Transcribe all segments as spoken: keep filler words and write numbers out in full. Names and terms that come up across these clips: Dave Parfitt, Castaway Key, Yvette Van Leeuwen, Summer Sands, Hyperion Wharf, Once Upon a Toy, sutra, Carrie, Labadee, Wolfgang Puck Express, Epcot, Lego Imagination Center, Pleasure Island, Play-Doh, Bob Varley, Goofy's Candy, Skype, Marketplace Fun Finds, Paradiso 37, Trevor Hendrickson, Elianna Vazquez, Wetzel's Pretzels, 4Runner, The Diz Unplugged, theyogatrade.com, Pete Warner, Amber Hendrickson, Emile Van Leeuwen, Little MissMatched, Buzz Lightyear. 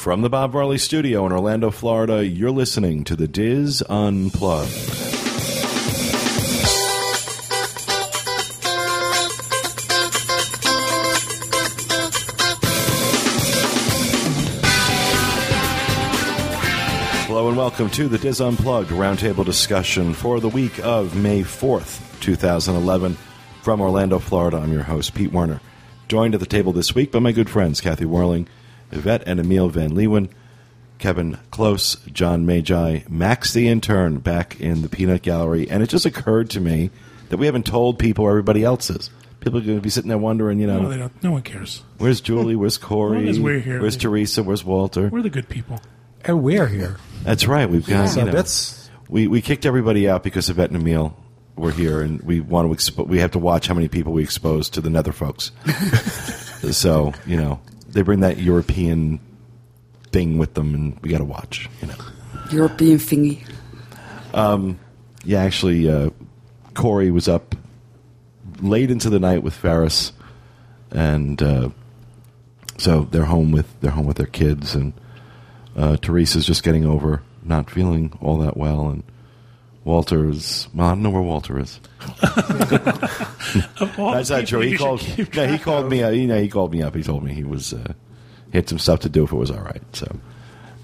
From the Bob Varley Studio in Orlando, Florida, you're listening to The Diz Unplugged. Welcome to the Diz Unplugged roundtable discussion for the week of May fourth, twenty eleven. From Orlando, Florida, I'm your host, Pete Warner. Joined at the table this week by my good friends, Kathy Worling, Yvette and Emile Van Leeuwen, Kevin Close, John Magi, Max the Intern back in the Peanut Gallery. And it just occurred to me that we haven't told people where everybody else is. People are going to be sitting there wondering, you know. No, they don't. No one cares. Where's Julie? Where's Corey? As we're here, where's Teresa? Where's Walter? We're the good people. And we're here. That's right. We've got. Yeah. You know, that's we, we kicked everybody out because Yvette and Emile were here, and we want to expo- we have to watch how many people we expose to the nether folks. So you know they bring that European thing with them, and we got to watch. You know, European thingy. Um, yeah, actually, uh, Corey was up late into the night with Ferris, and uh, so they're home with they're home with their kids and. Uh, Teresa's just getting over not feeling all that well, and Walter's. Well, I don't know where Walter is. That's not true. He called. No, he called me. Uh, you know, he called me up. He told me he was. Uh, he had some stuff to do if it was all right. So,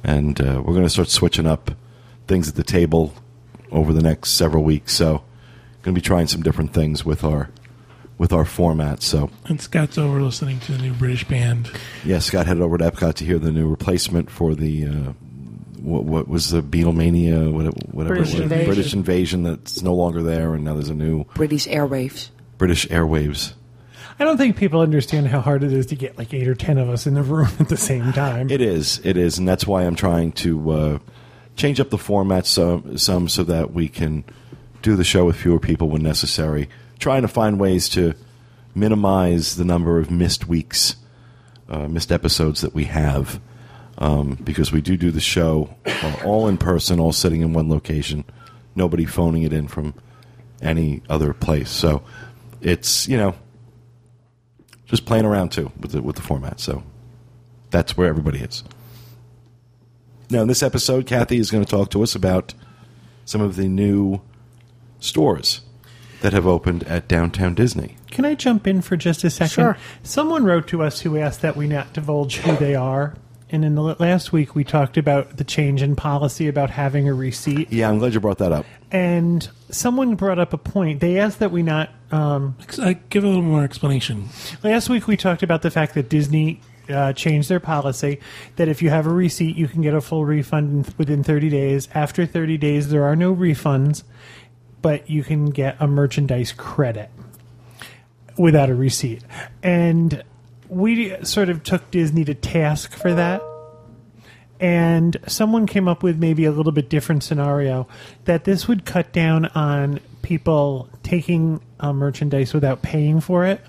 and uh, we're going to start switching up things at the table over the next several weeks. So, going to be trying some different things with our. With our format, so. And Scott's over listening to the new British band. Yeah, Scott headed over to Epcot to hear the new replacement for the, uh, what, what was the Beatlemania, whatever British it was. Invasion. British Invasion that's no longer there, and now there's a new. British Airwaves. British Airwaves. I don't think people understand how hard it is to get like eight or ten of us in the room at the same time. It is, it is, and that's why I'm trying to uh, change up the format some, some so that we can do the show with fewer people when necessary. Trying to find ways to minimize the number of missed weeks, uh, missed episodes that we have, um, because we do do the show uh, all in person, all sitting in one location, nobody phoning it in from any other place. So it's, you know, just playing around, too, with the, with the format. So that's where everybody is. Now, in this episode, Kathy is going to talk to us about some of the new stores that have opened at Downtown Disney. Can I jump in for just a second? Sure. Someone wrote to us who asked that we not divulge who they are. And in the last week, we talked about the change in policy about having a receipt. Yeah, I'm glad you brought that up. And someone brought up a point. They asked that we not... Um, I give a little more explanation. Last week, we talked about the fact that Disney uh, changed their policy, that if you have a receipt, you can get a full refund within thirty days. After thirty days, there are no refunds. But you can get a merchandise credit without a receipt. And we sort of took Disney to task for that. And someone came up with maybe a little bit different scenario, that this would cut down on people taking uh, merchandise without paying for it.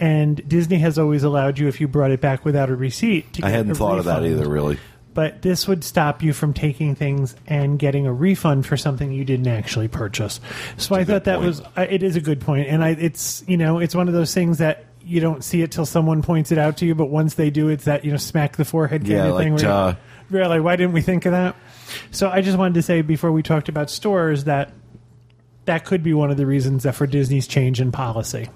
And Disney has always allowed you, if you brought it back without a receipt, to get a refund. I hadn't thought of that either, really. But this would stop you from taking things and getting a refund for something you didn't actually purchase. So I thought that was, it is a good point. And I, it's, you know, it's one of those things that you don't see it till someone points it out to you. But once they do, it's that, you know, smack the forehead kind of thing. Yeah, like, uh, really, why didn't we think of that? So I just wanted to say before we talked about stores that that could be one of the reasons that for Disney's change in policy.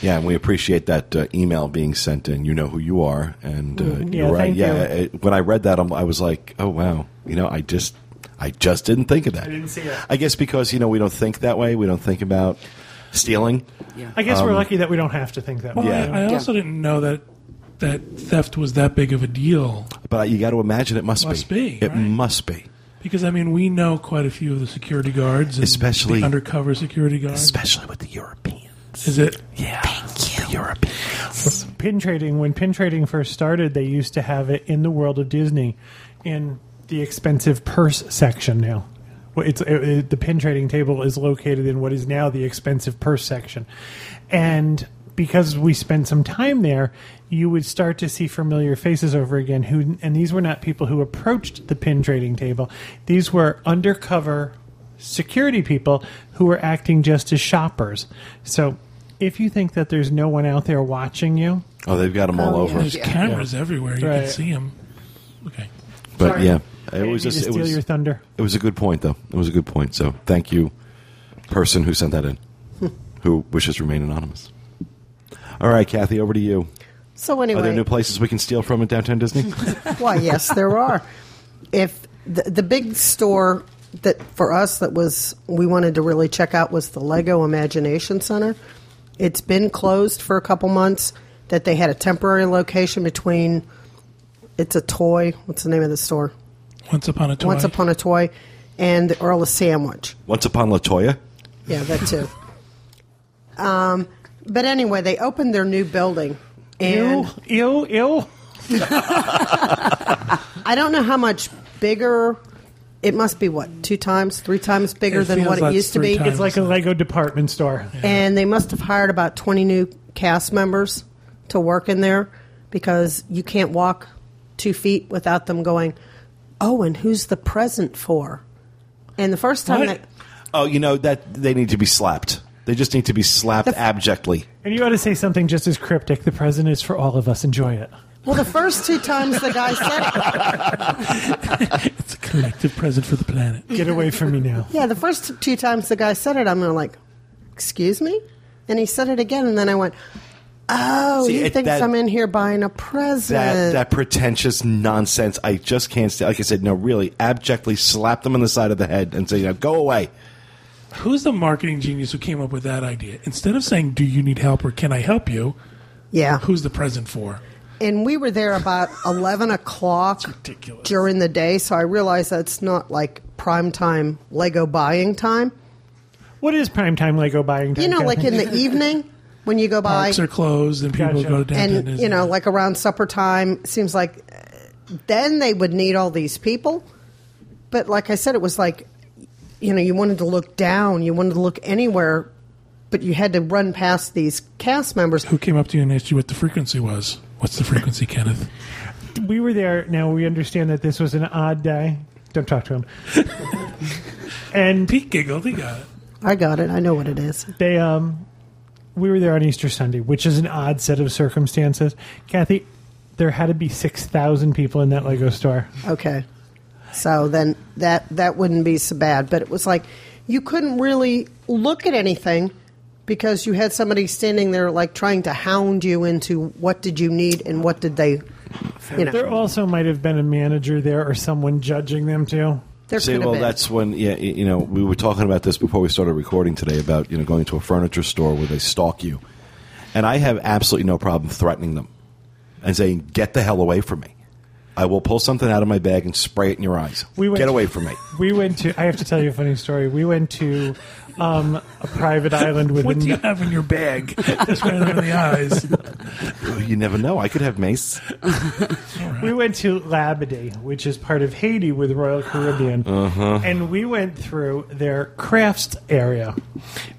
Yeah, and we appreciate that uh, email being sent in. You know who you are, and uh, mm, yeah, you're right. Yeah, you. it, when I read that, I'm, I was like, "Oh wow!" You know, I just, I just didn't think of that. I didn't see that. I guess because you know we don't think that way. We don't think about stealing. Yeah. I guess um, we're lucky that we don't have to think that well, way. Yeah. I, I also yeah. didn't know that that theft was that big of a deal. But you got to imagine it must, must be. be. It right? must be. Because I mean, we know quite a few of the security guards, and especially the undercover security guards, especially with the Europeans. Is it? Yeah. Thank you. Europeans. Pin trading. When pin trading first started, they used to have it in the World of Disney in the expensive purse section now. It's it, it, the pin trading table is located in what is now the expensive purse section. And because we spent some time there, you would start to see familiar faces over again. Who And these were not people who approached the pin trading table. These were undercover security people who were acting just as shoppers. So if you think that there's no one out there watching you, Oh, they've got them all oh, over. Yeah. There's yeah. cameras yeah. everywhere. You right. can see them. Okay. But, Sorry. yeah. It was just, steal it was, your thunder. It was a good point, though. It was a good point. So thank you, person who sent that in, who wishes to remain anonymous. All right, Kathy, over to you. So anyway. Are there new places we can steal from at Downtown Disney? Why, yes, there are. If the, the big store that for us that was we wanted to really check out was the Lego Imagination Center. It's been closed for a couple months. That they had a temporary location between, it's a toy, what's the name of the store? Once Upon a Toy. Once Upon a Toy and the Earl of Sandwich. Once Upon LaToya? Yeah, that too. um, but anyway, they opened their new building. And ew, ew, ew. I don't know how much bigger. It must be, what, two times, three times bigger it than what like it used to be? Times. It's like a Lego department store. Yeah. And they must have hired about twenty new cast members to work in there because you can't walk two feet without them going, oh, and who's the present for? And the first time what? that... Oh, you know, that they need to be slapped. They just need to be slapped f- abjectly. And you ought to say something just as cryptic. The present is for all of us. Enjoy it. Well, the first two times the guy said it. It's a collective present for the planet. Get away from me now. Yeah, the first two times the guy said it, I'm like, excuse me? And he said it again, and then I went... Oh, See, he thinks that, I'm in here buying a present. That, that pretentious nonsense. I just can't stand. Like I said, no, really, abjectly slap them on the side of the head and say, you know, go away. Who's the marketing genius who came up with that idea? Instead of saying, do you need help or can I help you? Yeah. Who's the present for? And we were there about eleven o'clock during the day, so I realized that's not like primetime Lego buying time. What is primetime Lego buying time? You know, like in the evening? When you go by, parks are closed and people gotcha. go to downtown. And, you know, like around supper time, seems like then they would need all these people. But like I said, it was like, you know, you wanted to look down. You wanted to look anywhere, but you had to run past these cast members. Who came up to you and asked you what the frequency was? What's the frequency, Kenneth? We were there. Now, we understand that this was an odd day. Don't talk to him. And Pete giggled. He got it. I got it. I know what it is. They, um... We were there on Easter Sunday, which is an odd set of circumstances. Kathy, there had to be six thousand people in that Lego store. Okay. So then that, that wouldn't be so bad. But it was like you couldn't really look at anything because you had somebody standing there like trying to hound you into what did you need and what did they, you know. There also might have been a manager there or someone judging them too. There See, well, been. that's when, yeah, you know, we were talking about this before we started recording today about, you know, going to a furniture store where they stalk you. And I have absolutely no problem threatening them and saying, get the hell away from me. I will pull something out of my bag and spray it in your eyes. We went, get away from me. We went to, I have to tell you a funny story. We went to um, a private island. With what do you n- have in your bag? Just right under the eyes. You never know. I could have mace. Right. We went to Labadee, which is part of Haiti with Royal Caribbean. Uh-huh. And we went through their crafts area,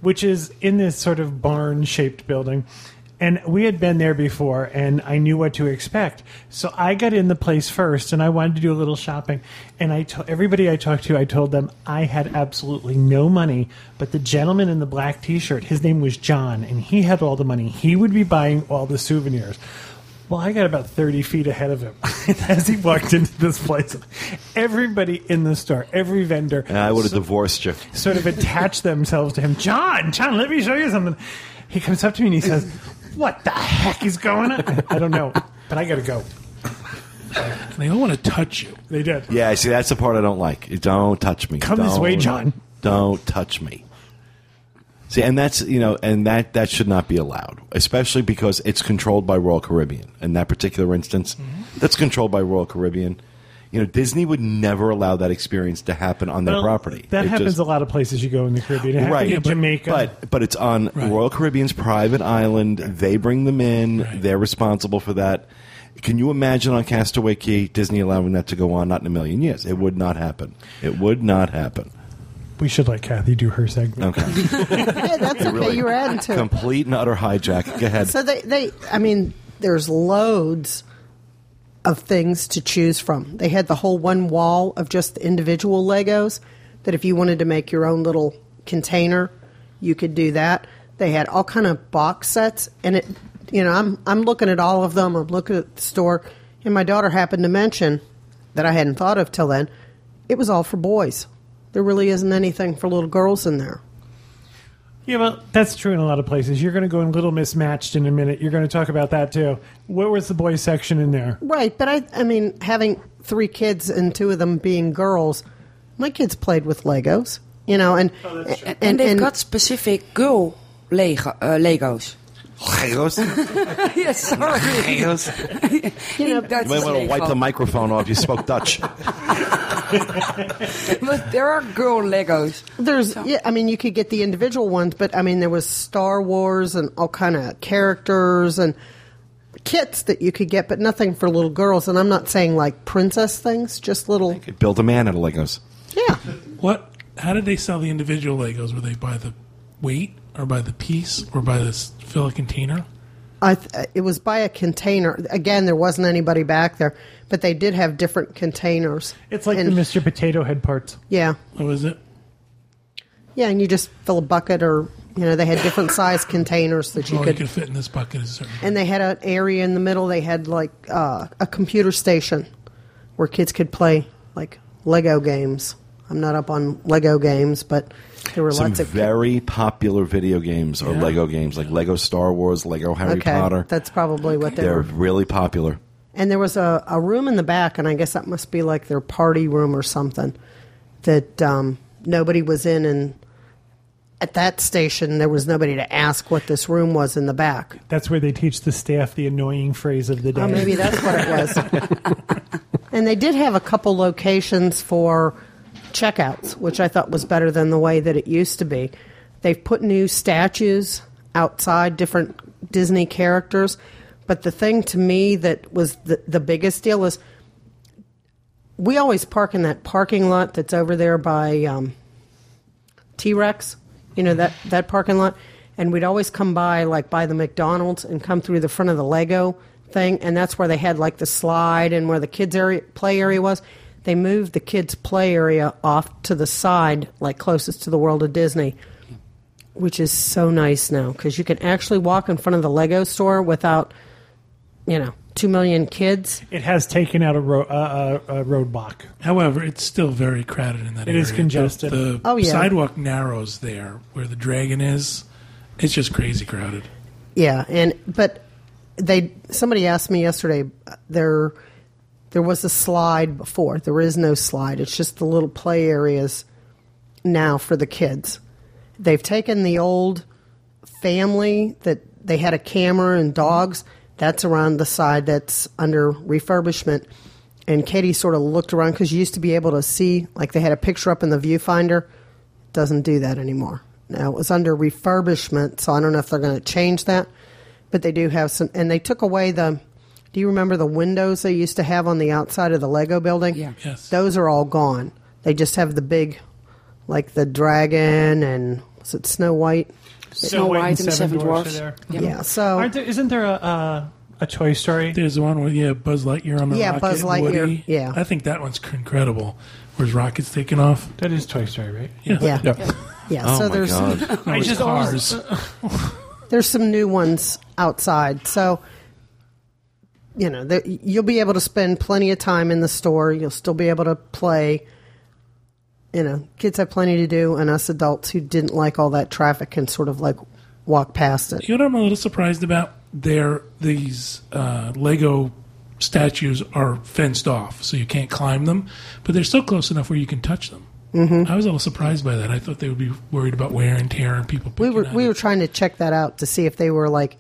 which is in this sort of barn-shaped building. And we had been there before, and I knew what to expect. So I got in the place first, and I wanted to do a little shopping. And I to- everybody I talked to, I told them I had absolutely no money. But the gentleman in the black T-shirt, his name was John, and he had all the money. He would be buying all the souvenirs. Well, I got about thirty feet ahead of him as he walked into this place. Everybody in the store, every vendor. And I would have so- divorced you. Sort of attached themselves to him. John, John, let me show you something. He comes up to me, and he says... What the heck is going on? I don't know, but I got to go. And they all want to touch you. They did. Yeah, see, that's the part I don't like. Don't touch me. Come don't, this way, John. Don't touch me. See, and that's, you know, and that, that should not be allowed, especially because it's controlled by Royal Caribbean. In that particular instance, mm-hmm. that's controlled by Royal Caribbean. You know, Disney would never allow that experience to happen on their well, property. That it happens just, a lot of places you go in the Caribbean. It right. in Jamaica. But, but it's on right. Royal Caribbean's private island. Right. They bring them in. Right. They're responsible for that. Can you imagine on Castaway Key, Disney allowing that to go on? Not in a million years. It would not happen. It would not happen. We should let Kathy do her segment. Okay. Yeah, that's okay. Really you were adding to it. Complete and utter hijack. Go ahead. So they, they I mean, there's loads of things to choose from. They had the whole one wall of just individual Legos that if you wanted to make your own little container, you could do that. They had all kind of box sets, and it you know, I'm I'm looking at all of them. I'm looking at the store, and my daughter happened to mention that I hadn't thought of till then. It was all for boys. There really isn't anything for little girls in there. Yeah, well, that's true in a lot of places. You're going to go in Little MissMatched in a minute. You're going to talk about that, too. What was the boys section in there? Right, but I I mean, having three kids and two of them being girls, my kids played with Legos, you know, and... Oh, that's true. And, and they've and, got specific girl Lego, uh, Legos. Legos? Yes, sorry. Legos? You know, you might want to wipe the microphone off. You spoke Dutch. But there are girl Legos. There's, so. yeah. I mean, you could get the individual ones, but I mean, there was Star Wars and all kind of characters and kits that you could get, but nothing for little girls. And I'm not saying like princess things, just little. You could build a man out of Legos. Yeah. What? How did they sell the individual Legos? Were they by the weight, or by the piece, or by this fill a container? I th- it was by a container. Again, there wasn't anybody back there, but they did have different containers. It's like and, the Mister Potato Head parts. Yeah. What was it? Yeah, and you just fill a bucket, or, you know, they had different size containers that you, oh, could, you could fit in this bucket. Is certain. And they had an area in the middle. They had, like, uh, a computer station where kids could play, like, Lego games. I'm not up on Lego games, but... There were Some lots of very ki- popular video games or yeah. Lego games, like Lego Star Wars, Lego Harry okay, Potter. That's probably what they They're were. really popular. And there was a, a room in the back, and I guess that must be like their party room or something, that um, nobody was in. And at that station, there was nobody to ask what this room was in the back. That's where they teach the staff the annoying phrase of the day. Oh, maybe that's what it was. And they did have a couple locations for... checkouts, which I thought was better than the way that it used to be. They've put new statues outside, different Disney characters. But the thing to me that was the, the biggest deal is we always park in that parking lot that's over there by um, T-Rex, you know, that, that parking lot. And we'd always come by, like, by the McDonald's and come through the front of the Lego thing. And that's where they had, like, the slide and where the kids' area, play area was. They moved the kids' play area off to the side, like closest to the World of Disney, which is so nice now because you can actually walk in front of the Lego store without, you know, two million kids. It has taken out a, ro- uh, a roadblock. However, it's still very crowded in that it area. It is congested. The, the oh, yeah. sidewalk narrows there where the dragon is. It's just crazy crowded. Yeah, and but they somebody asked me yesterday, they're... There was a slide before. There is no slide. It's just the little play areas now for the kids. They've taken the old family that they had a camera and dogs. That's around the side that's under refurbishment. And Katie sort of looked around because you used to be able to see, like they had a picture up in the viewfinder. It doesn't do that anymore. Now, it was under refurbishment, so I don't know if they're going to change that. But they do have some, and they took away the... Do you remember the windows they used to have on the outside of the Lego building? Yeah. Yes. Those are all gone. They just have the big, like the dragon and, was it Snow White? Snow, Snow White, White and, and Seven Dwarfs. There. Yeah. yeah. So Aren't there, isn't there a, a a Toy Story? There's one where yeah, Buzz Lightyear on the yeah, rocket. Yeah, Buzz Lightyear. Woody. Yeah. I think that one's incredible. Where's rockets taking off? That is Toy Story, right? Yeah. Yeah. yeah. yeah. yeah. Oh so my there's God. Some, I just cars. Always, there's some new ones outside. So. You know, the, you'll be able to spend plenty of time in the store. You'll still be able to play. You know, kids have plenty to do, and us adults who didn't like all that traffic can sort of like walk past it. You know what I'm a little surprised about? They're, these uh, Lego statues are fenced off, so you can't climb them, but they're still close enough where you can touch them. Mm-hmm. I was a little surprised by that. I thought they would be worried about wear and tear and people picking We were we it. were trying to check that out to see if they were like...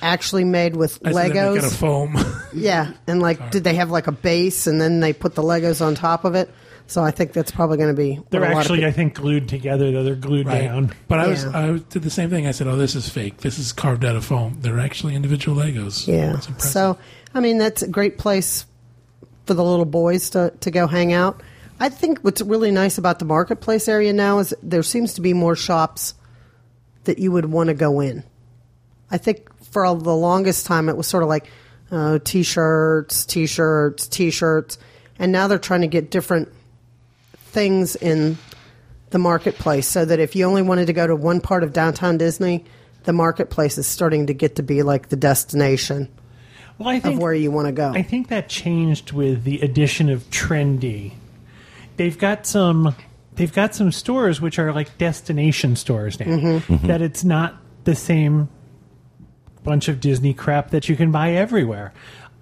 actually made with I Legos. They make it a foam. yeah, and like, Sorry. did they have like a base, and then they put the Legos on top of it? So I think that's probably going to be. They're actually, I think, glued together. Though they're glued right. down. But I yeah. was, I did the same thing. I said, "Oh, this is fake. This is carved out of foam. They're actually individual Legos." Yeah. So I mean, that's a great place for the little boys to to go hang out. I think what's really nice about the marketplace area now is there seems to be more shops that you would want to go in. I think. For the longest time, it was sort of like uh, T-shirts, T-shirts, T-shirts. And now they're trying to get different things in the marketplace so that if you only wanted to go to one part of Downtown Disney, the marketplace is starting to get to be like the destination well, I think, of where you want to go. I think that changed with the addition of trendy. They've got some they've got some stores which are like destination stores now. Mm-hmm. Mm-hmm. That it's not the same bunch of Disney crap that you can buy everywhere.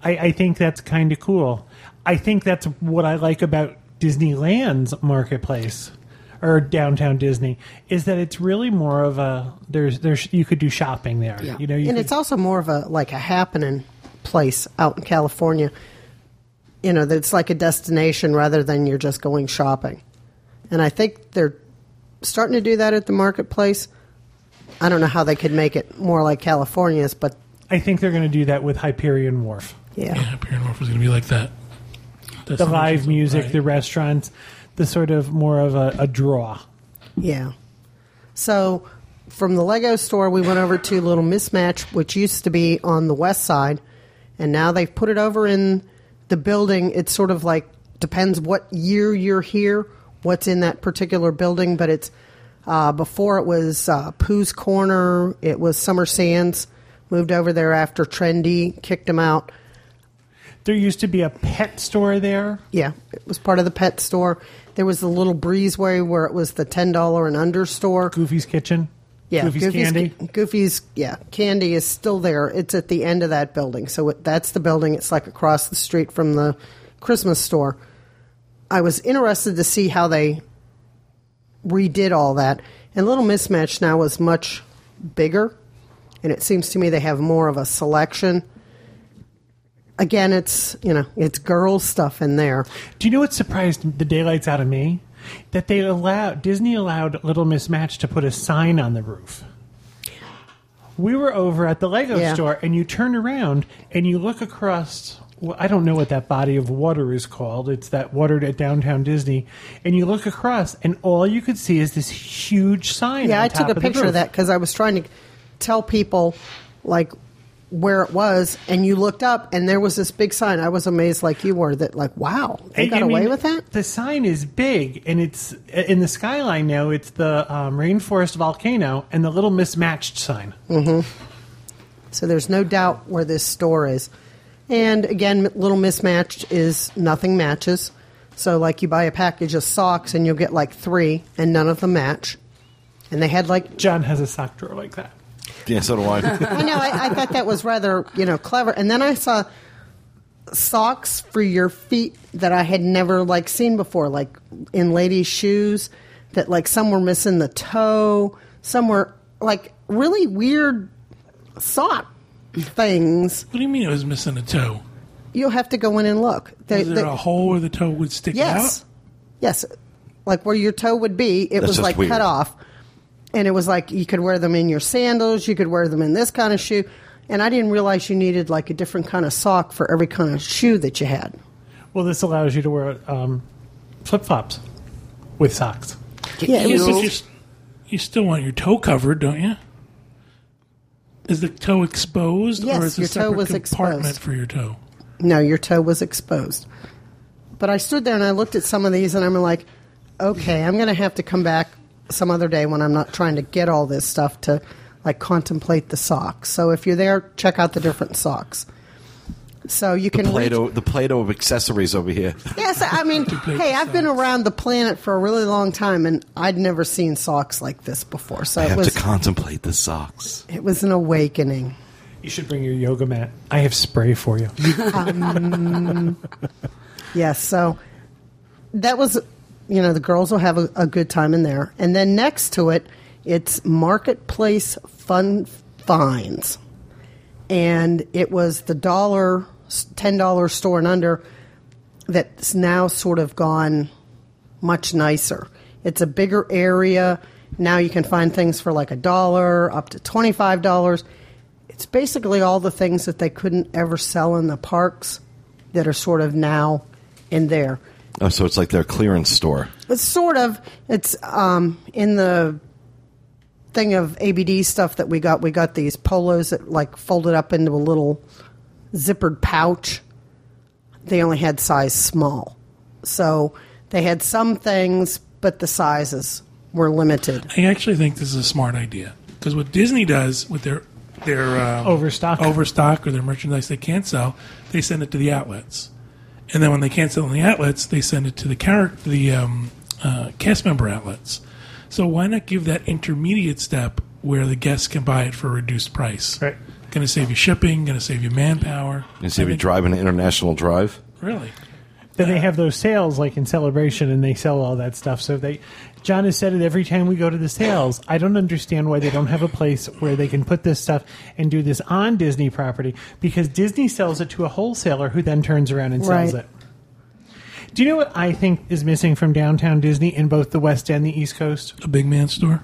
I, I think that's kind of cool. I think that's what I like about Disneyland's marketplace or Downtown Disney is that it's really more of a there's there's you could do shopping there. Yeah. You know, you and could, it's also more of a like a happening place out in California. You know, that it's like a destination rather than you're just going shopping. And I think they're starting to do that at the marketplace. I don't know how they could make it more like California's, but I think they're going to do that with Hyperion Wharf. Yeah, yeah Hyperion Wharf is going to be like that. That's the live music, right. The restaurants, the sort of more of a, a draw. Yeah. So from the Lego store, we went over to Little MissMatched, which used to be on the west side, and now they've put it over in the building. It's sort of like depends what year you're here, what's in that particular building, but it's uh, before it was uh, Pooh's Corner, it was Summer Sands, moved over there after Trendy kicked them out. There used to be a pet store there. Yeah, it was part of the pet store. There was the little breezeway where it was the ten dollars and under store. Goofy's Kitchen. Yeah, Goofy's, Goofy's Candy. Goofy's, yeah, Candy is still there. It's at the end of that building. So it, that's the building. It's like across the street from the Christmas store. I was interested to see how they redid all that. And Little MissMatched now is much bigger. And it seems to me they have more of a selection. Again, it's, you know, it's girl stuff in there. Do you know what surprised the daylights out of me? That they allowed, Disney allowed Little MissMatched to put a sign on the roof. We were over at the Lego yeah. store, and you turn around, and you look across, well, I don't know what that body of water is called. It's that water at Downtown Disney. And you look across, and all you could see is this huge sign yeah, on top of the roof. Yeah, I took a picture of that, because I was trying to tell people, like, where it was, and you looked up and there was this big sign. I was amazed like you were that like, wow, they and, got I mean, away with that? The sign is big, and it's in the skyline now. It's the um, Rainforest Volcano and the Little MissMatched sign. Mm-hmm. So there's no doubt where this store is. And again, Little MissMatched is nothing matches. So like you buy a package of socks and you'll get like three and none of them match. And they had like... John has a sock drawer like that. Yeah, so do I. I know. I, I thought that was rather, you know, clever. And then I saw socks for your feet that I had never like seen before, like in ladies' shoes. That like some were missing the toe, some were like really weird sock things. What do you mean it was missing a toe? You'll have to go in and look. They, Is there they, a hole where the toe would stick yes, out? Yes, yes. Like where your toe would be, it That's was like weird. Cut off. And it was like you could wear them in your sandals, you could wear them in this kind of shoe. And I didn't realize you needed like a different kind of sock for every kind of shoe that you had. Well, this allows you to wear um, flip-flops with socks. Yeah, it was, you, you still want your toe covered, don't you? Is the toe exposed? Yes, or is your toe was exposed. Compartment for your toe? No, your toe was exposed. But I stood there and I looked at some of these and I'm like, okay, I'm going to have to come back some other day when I'm not trying to get all this stuff to like contemplate the socks. So if you're there, check out the different socks. So you the can Play-Doh, the Play-Doh of accessories over here. Yes, I mean, hey, I've been around the planet for a really long time, and I'd never seen socks like this before. So I it have was, to contemplate the socks. It was an awakening. You should bring your yoga mat. I have spray for you. um, yes, yeah, so that was. You know, the girls will have a, a good time in there. And then next to it, it's Marketplace Fun Finds. And it was the dollar, ten dollar store and under that's now sort of gone much nicer. It's a bigger area. Now you can find things for like a dollar, up to twenty-five dollars. It's basically all the things that they couldn't ever sell in the parks that are sort of now in there. Oh, so it's like their clearance store. It's sort of. It's um, in the thing of A B D stuff that we got. We got these polos that like folded up into a little zippered pouch. They only had size small. So they had some things, but the sizes were limited. I actually think this is a smart idea. Because what Disney does with their their uh, overstock overstock or their merchandise they can't sell, they send it to the outlets. And then when they can't sell in the outlets, they send it to the character, the um, uh, cast member outlets. So why not give that intermediate step where the guests can buy it for a reduced price? Right. Going to save you shipping, going to save you manpower. Going to save you driving an international drive. Really? Then they have those sales, like in Celebration, and they sell all that stuff. So they, John has said it every time we go to the sales. I don't understand why they don't have a place where they can put this stuff and do this on Disney property, because Disney sells it to a wholesaler who then turns around and sells right. it. Do you know what I think is missing from Downtown Disney in both the West and the East Coast? A big man store.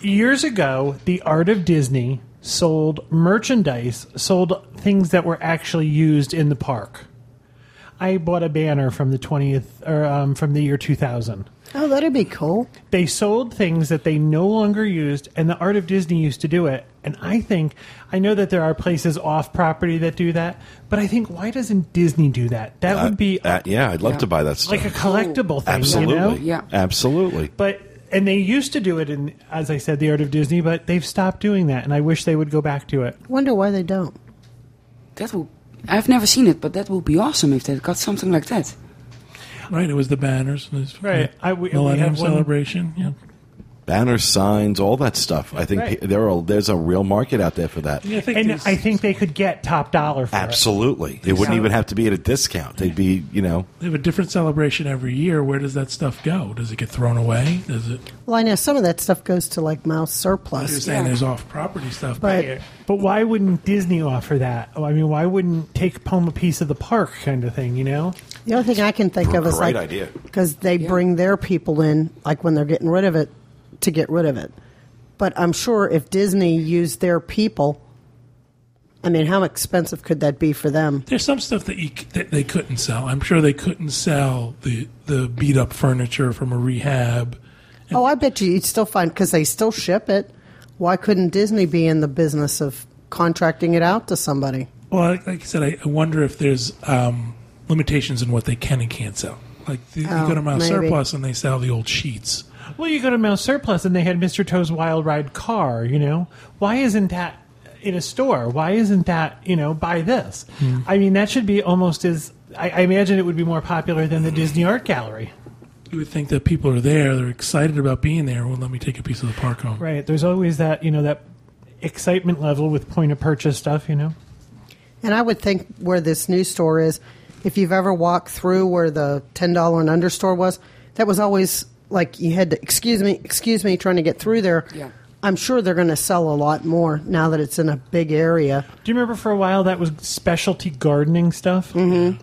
Years ago, the Art of Disney sold merchandise, sold things that were actually used in the park. I bought a banner from the twentieth, or um, from the year two thousand. Oh, that'd be cool. They sold things that they no longer used, and the Art of Disney used to do it. And I think I know that there are places off property that do that, but I think why doesn't Disney do that? That uh, would be uh, yeah, I'd love yeah. to buy that stuff. Like a collectible oh, thing, absolutely, you know? yeah, absolutely, but. And they used to do it in, as I said, the Art of Disney, but they've stopped doing that, and I wish they would go back to it. Wonder why they don't. That will, I've never seen it, but that would be awesome if they got something like that. Right, it was the banners. Was, right. The I, we, Millennium we have Celebration. Yeah. Banners, signs, all that stuff. I think right. there are, there's a real market out there for that. Yeah, I think and I think they could get top dollar for absolutely. it. Absolutely. It wouldn't even have to be at a discount. They'd be, you know. They have a different celebration every year. Where does that stuff go? Does it get thrown away? Does it? Well, I know some of that stuff goes to, like, Mouse Surplus. You're saying yeah. there's off-property stuff. But, but, but why wouldn't Disney offer that? I mean, why wouldn't take home a piece of the park kind of thing, you know? The only thing I can think Br- of is, like, because they yeah. bring their people in, like, when they're getting rid of it. To get rid of it. But I'm sure if Disney used their people, I mean, how expensive could that be for them? There's some stuff that, you, that they couldn't sell. I'm sure they couldn't sell the, the beat-up furniture from a rehab. And oh, I bet you you'd still find, because they still ship it. Why couldn't Disney be in the business of contracting it out to somebody? Well, like I said, I wonder if there's um, limitations in what they can and can't sell. Like, you oh, go to Mouse Surplus and they sell the old sheets. Well, you go to Mouse Surplus and they had Mister Toad's Wild Ride car, you know? Why isn't that in a store? Why isn't that, you know, buy this? Mm. I mean, that should be almost as... I, I imagine it would be more popular than the Disney Art Gallery. You would think that people are there, they're excited about being there, well, let me take a piece of the park home. Right, there's always that, you know, that excitement level with point-of-purchase stuff, you know? And I would think where this new store is, if you've ever walked through where the ten dollars and under store was, that was always... Like, you had to, excuse me, excuse me, trying to get through there. Yeah. I'm sure they're going to sell a lot more now that it's in a big area. Do you remember for a while that was specialty gardening stuff? Mm-hmm.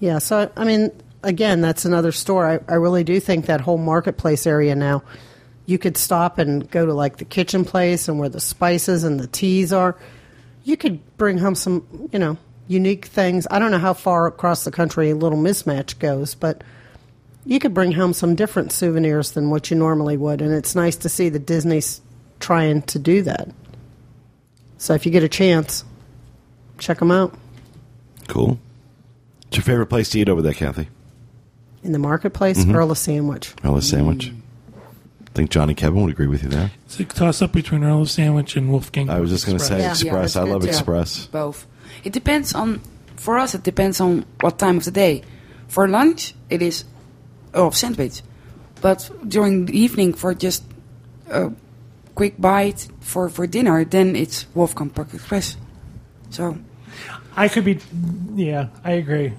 Yeah, so, I mean, again, that's another store. I, I really do think that whole marketplace area now, you could stop and go to, like, the kitchen place and where the spices and the teas are. You could bring home some, you know, unique things. I don't know how far across the country Little MissMatched goes, but... You could bring home some different souvenirs than what you normally would, and it's nice to see that Disney's trying to do that. So if you get a chance, check them out. Cool. What's your favorite place to eat over there, Kathy? In the marketplace? Mm-hmm. Earl of Sandwich. Earl of Sandwich. Mm. I think John and Kevin would agree with you there. It's a toss-up between Earl of Sandwich and Wolfgang Puck Express. I was just going to say yeah. Express. Yeah, I love too. Express. Both. It depends on, for us, it depends on what time of the day. For lunch, it is... Earl of Sandwich, but during the evening for just a quick bite for, for dinner, then it's Wolfgang Puck Express. So, I could be, yeah, I agree.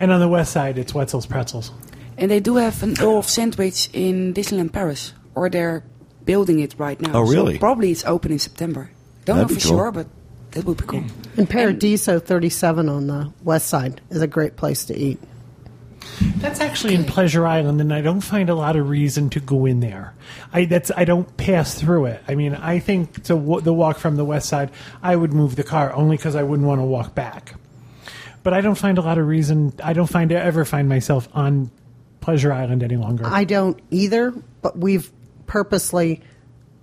And on the west side, it's Wetzel's Pretzels. And they do have an Earl of Sandwich in Disneyland Paris, or they're building it right now. Oh, really? So probably it's open in September. Don't That'd know for cool. sure, but that would be cool. And Paradiso thirty-seven on the west side is a great place to eat. That's actually in Pleasure Island, and I don't find a lot of reason to go in there. I that's I don't pass through it. I mean, I think to w- the walk from the west side, I would move the car only because I wouldn't want to walk back. But I don't find a lot of reason. I don't find ever find myself on Pleasure Island any longer. I don't either, but we've purposely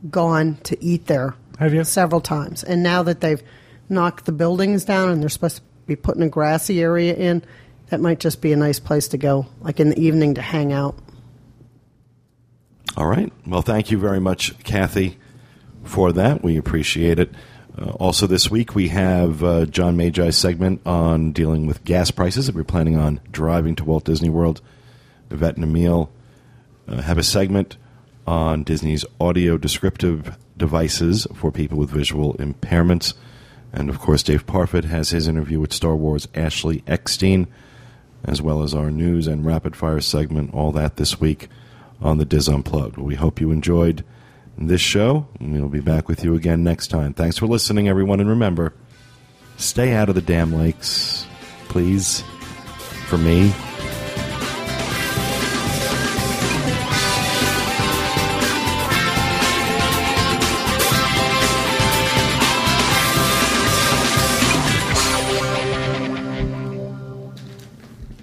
gone to eat there Have you? several times. And now that they've knocked the buildings down and they're supposed to be putting a grassy area in, that might just be a nice place to go, like in the evening to hang out. All right. Well, thank you very much, Kathy, for that. We appreciate it. Uh, also this week, we have uh, John Magi's segment on dealing with gas prices. If you're planning on driving to Walt Disney World, Yvette and Emile uh, have a segment on Disney's audio descriptive devices for people with visual impairments. And, of course, Dave Parfitt has his interview with Star Wars' Ashley Eckstein, as well as our news and rapid-fire segment, all that this week on The Diz Unplugged. Well, we hope you enjoyed this show, and we'll be back with you again next time. Thanks for listening, everyone, and remember, stay out of the damn lakes, please, for me.